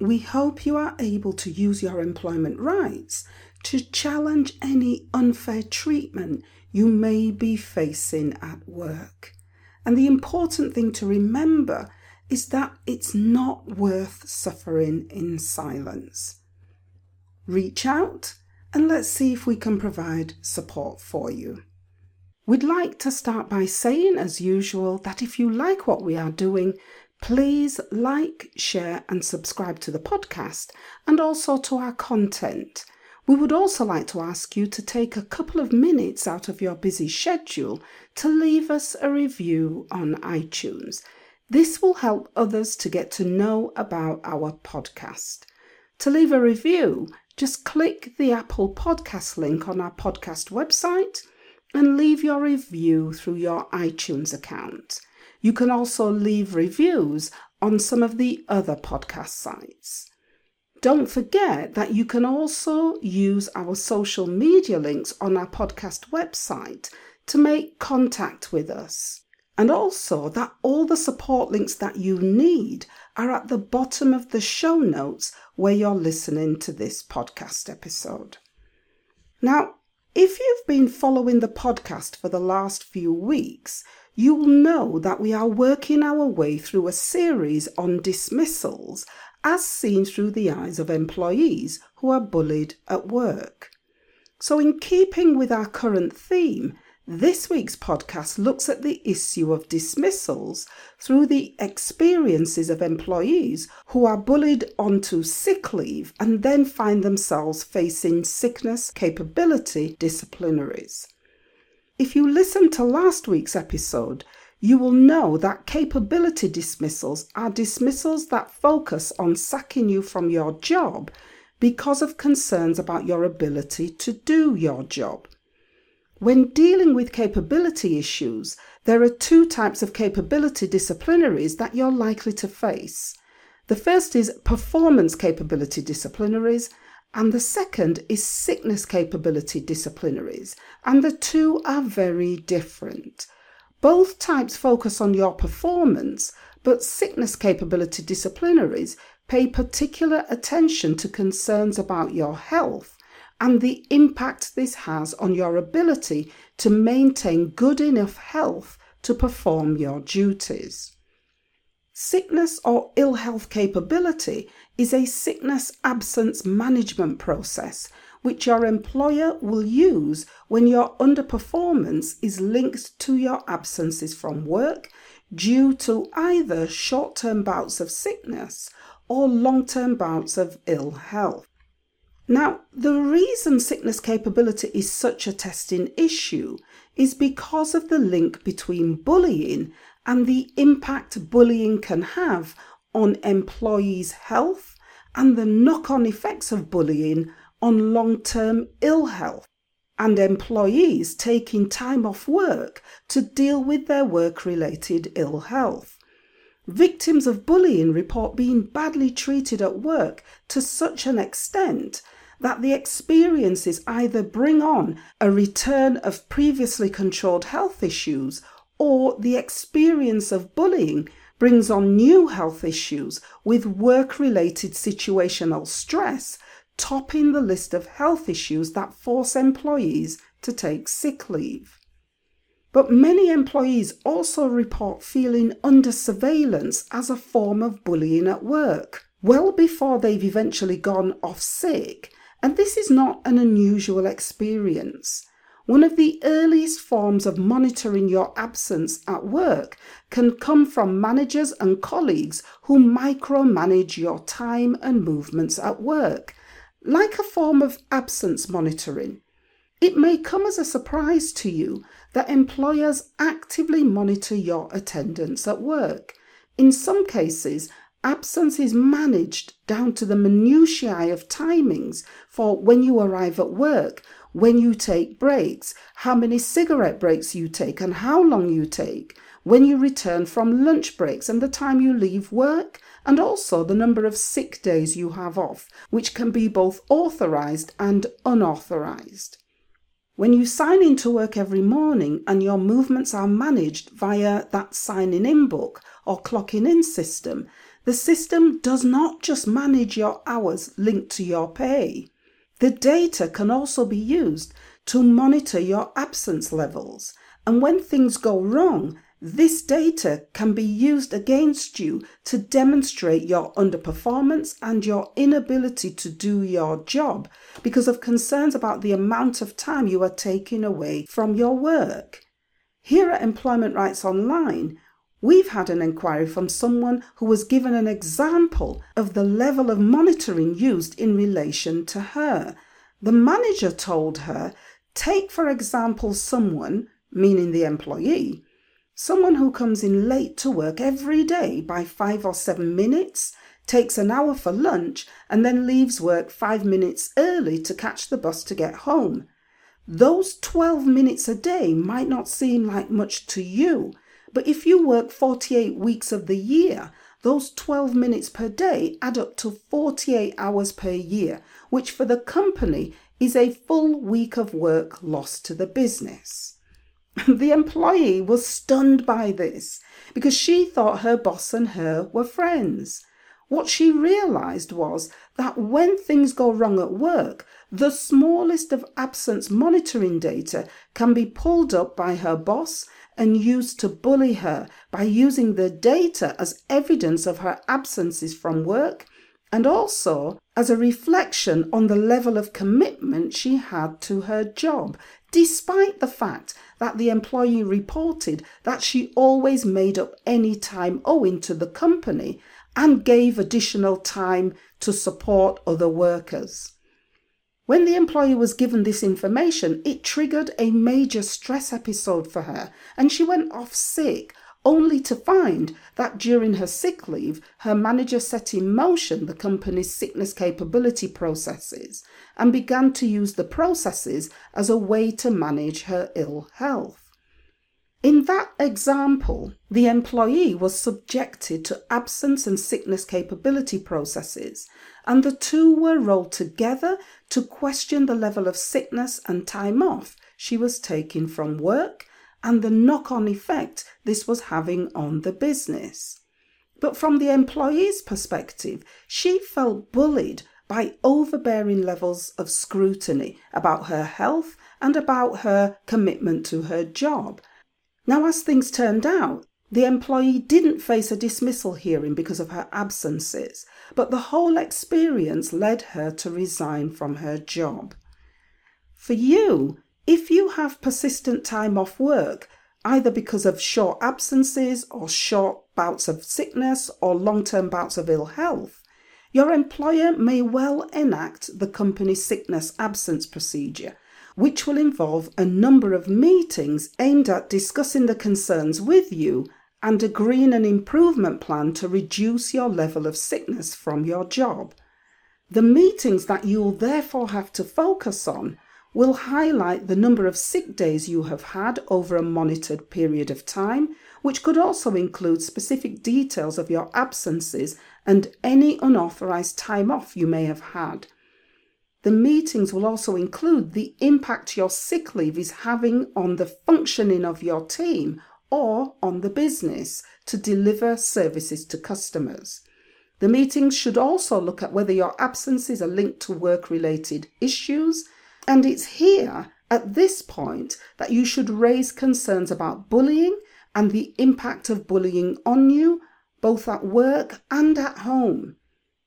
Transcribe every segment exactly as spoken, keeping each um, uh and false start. We hope you are able to use your employment rights to challenge any unfair treatment you may be facing at work. And the important thing to remember is that it's not worth suffering in silence. Reach out and let's see if we can provide support for you. We'd like to start by saying, as usual, that if you like what we are doing, please like, share and subscribe to the podcast and also to our content. We would also like to ask you to take a couple of minutes out of your busy schedule to leave us a review on iTunes. This will help others to get to know about our podcast. To leave a review, just click the Apple Podcast link on our podcast website and leave your review through your iTunes account. You can also leave reviews on some of the other podcast sites. Don't forget that you can also use our social media links on our podcast website to make contact with us. And also that all the support links that you need are at the bottom of the show notes where you're listening to this podcast episode. Now, if you've been following the podcast for the last few weeks, you'll know that we are working our way through a series on dismissals as seen through the eyes of employees who are bullied at work. So in keeping with our current theme, this week's podcast looks at the issue of dismissals through the experiences of employees who are bullied onto sick leave and then find themselves facing sickness capability disciplinaries. If you listen to last week's episode, you will know that capability dismissals are dismissals that focus on sacking you from your job because of concerns about your ability to do your job. When dealing with capability issues, there are two types of capability disciplinaries that you're likely to face. The first is performance capability disciplinaries, and the second is sickness capability disciplinaries, and the two are very different. Both types focus on your performance, but sickness capability disciplinaries pay particular attention to concerns about your health and the impact this has on your ability to maintain good enough health to perform your duties. Sickness or ill health capability is a sickness absence management process which your employer will use when your underperformance is linked to your absences from work due to either short-term bouts of sickness or long-term bouts of ill health. Now, the reason sickness capability is such a testing issue is because of the link between bullying and the impact bullying can have on employees' health and the knock-on effects of bullying on long-term ill health and employees taking time off work to deal with their work-related ill health. Victims of bullying report being badly treated at work to such an extent that the experiences either bring on a return of previously controlled health issues or the experience of bullying brings on new health issues with work-related situational stress, topping the list of health issues that force employees to take sick leave. But many employees also report feeling under surveillance as a form of bullying at work, well before they've eventually gone off sick, and this is not an unusual experience. One of the earliest forms of monitoring your absence at work can come from managers and colleagues who micromanage your time and movements at work, like a form of absence monitoring. It may come as a surprise to you that employers actively monitor your attendance at work. In some cases, Absence is managed down to the minutiae of timings for when you arrive at work, when you take breaks, how many cigarette breaks you take and how long you take, when you return from lunch breaks and the time you leave work, and also the number of sick days you have off, which can be both authorised and unauthorised. When you sign in to work every morning and your movements are managed via that signing in book or clocking in system, the system does not just manage your hours linked to your pay. The data can also be used to monitor your absence levels, and when things go wrong, this data can be used against you to demonstrate your underperformance and your inability to do your job because of concerns about the amount of time you are taking away from your work. Here at Employment Rights Online, we've had an inquiry from someone who was given an example of the level of monitoring used in relation to her. The manager told her, take for example someone, meaning the employee, someone who comes in late to work every day by five or seven minutes, takes an hour for lunch, and then leaves work five minutes early to catch the bus to get home. Those twelve minutes a day might not seem like much to you, but if you work forty-eight weeks of the year, those twelve minutes per day add up to forty-eight hours per year, which for the company is a full week of work lost to the business. The employee was stunned by this because she thought her boss and her were friends. What she realized was that when things go wrong at work, the smallest of absence monitoring data can be pulled up by her boss and used to bully her by using the data as evidence of her absences from work and also as a reflection on the level of commitment she had to her job, despite the fact that the employee reported that she always made up any time owing to the company and gave additional time to support other workers. When the employee was given this information, it triggered a major stress episode for her, and she went off sick, only to find that during her sick leave, her manager set in motion the company's sickness capability processes and began to use the processes as a way to manage her ill health. In that example, the employee was subjected to absence and sickness capability processes, and the two were rolled together to question the level of sickness and time off she was taking from work and the knock-on effect this was having on the business. But from the employee's perspective, she felt bullied by overbearing levels of scrutiny about her health and about her commitment to her job. Now, as things turned out, the employee didn't face a dismissal hearing because of her absences, but the whole experience led her to resign from her job. For you, if you have persistent time off work, either because of short absences or short bouts of sickness or long-term bouts of ill health, your employer may well enact the company sickness absence procedure, which will involve a number of meetings aimed at discussing the concerns with you and agreeing an improvement plan to reduce your level of sickness from your job. The meetings that you'll therefore have to focus on will highlight the number of sick days you have had over a monitored period of time, which could also include specific details of your absences and any unauthorised time off you may have had. The meetings will also include the impact your sick leave is having on the functioning of your team or on the business to deliver services to customers. The meetings should also look at whether your absences are linked to work-related issues, and it's here, at this point, that you should raise concerns about bullying and the impact of bullying on you, both at work and at home.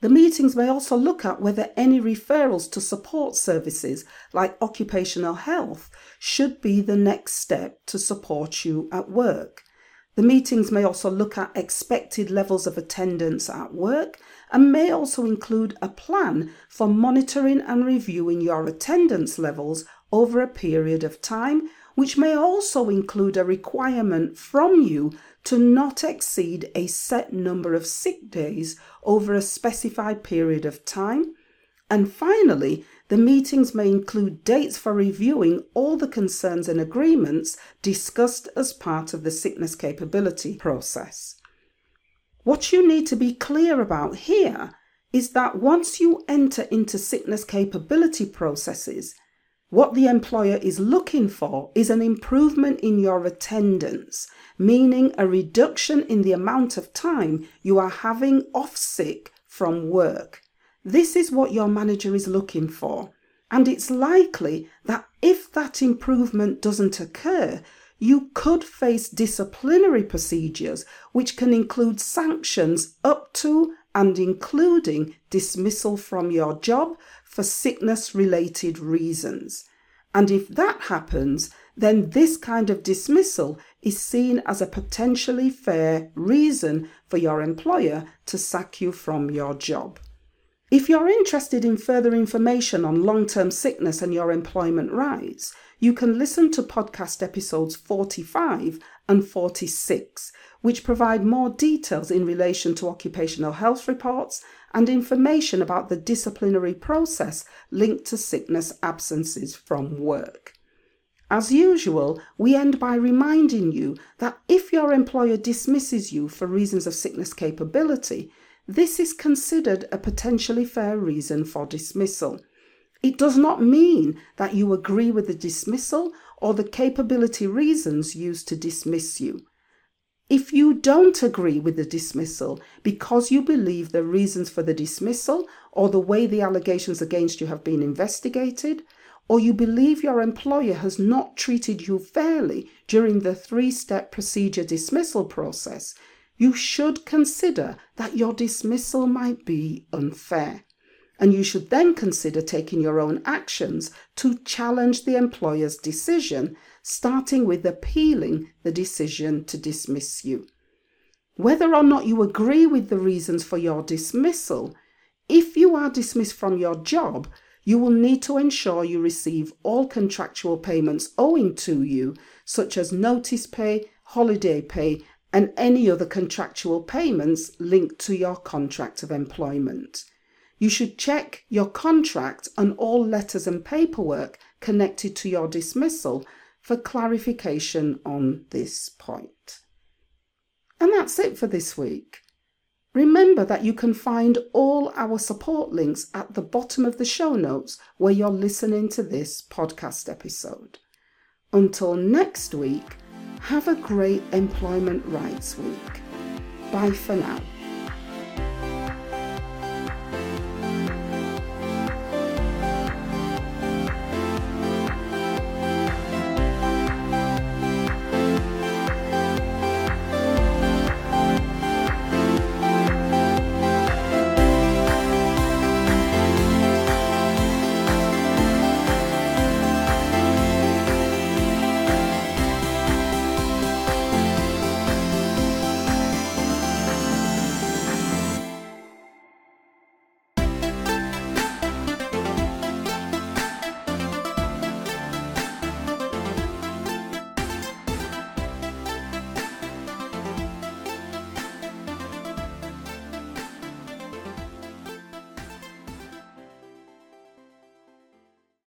The meetings may also look at whether any referrals to support services like occupational health should be the next step to support you at work. The meetings may also look at expected levels of attendance at work and may also include a plan for monitoring and reviewing your attendance levels over a period of time, which may also include a requirement from you to not exceed a set number of sick days over a specified period of time. And finally, the meetings may include dates for reviewing all the concerns and agreements discussed as part of the sickness capability process. What you need to be clear about here is that once you enter into sickness capability processes, what the employer is looking for is an improvement in your attendance, meaning a reduction in the amount of time you are having off sick from work. This is what your manager is looking for, and it's likely that if that improvement doesn't occur, you could face disciplinary procedures which can include sanctions up to and including dismissal from your job for sickness-related reasons. And if that happens, then this kind of dismissal is seen as a potentially fair reason for your employer to sack you from your job. If you're interested in further information on long-term sickness and your employment rights, you can listen to podcast episodes forty-five and forty-six, which provide more details in relation to occupational health reports and information about the disciplinary process linked to sickness absences from work. As usual, we end by reminding you that if your employer dismisses you for reasons of sickness capability, this is considered a potentially fair reason for dismissal. It does not mean that you agree with the dismissal or the capability reasons used to dismiss you. If you don't agree with the dismissal because you believe the reasons for the dismissal or the way the allegations against you have been investigated, or you believe your employer has not treated you fairly during the three-step procedure dismissal process, you should consider that your dismissal might be unfair, and you should then consider taking your own actions to challenge the employer's decision, starting with appealing the decision to dismiss you. Whether or not you agree with the reasons for your dismissal, if you are dismissed from your job, you will need to ensure you receive all contractual payments owing to you, such as notice pay, holiday pay, and any other contractual payments linked to your contract of employment. You should check your contract and all letters and paperwork connected to your dismissal for clarification on this point. And that's it for this week. Remember that you can find all our support links at the bottom of the show notes where you're listening to this podcast episode. Until next week, have a great Employment Rights Week. Bye for now.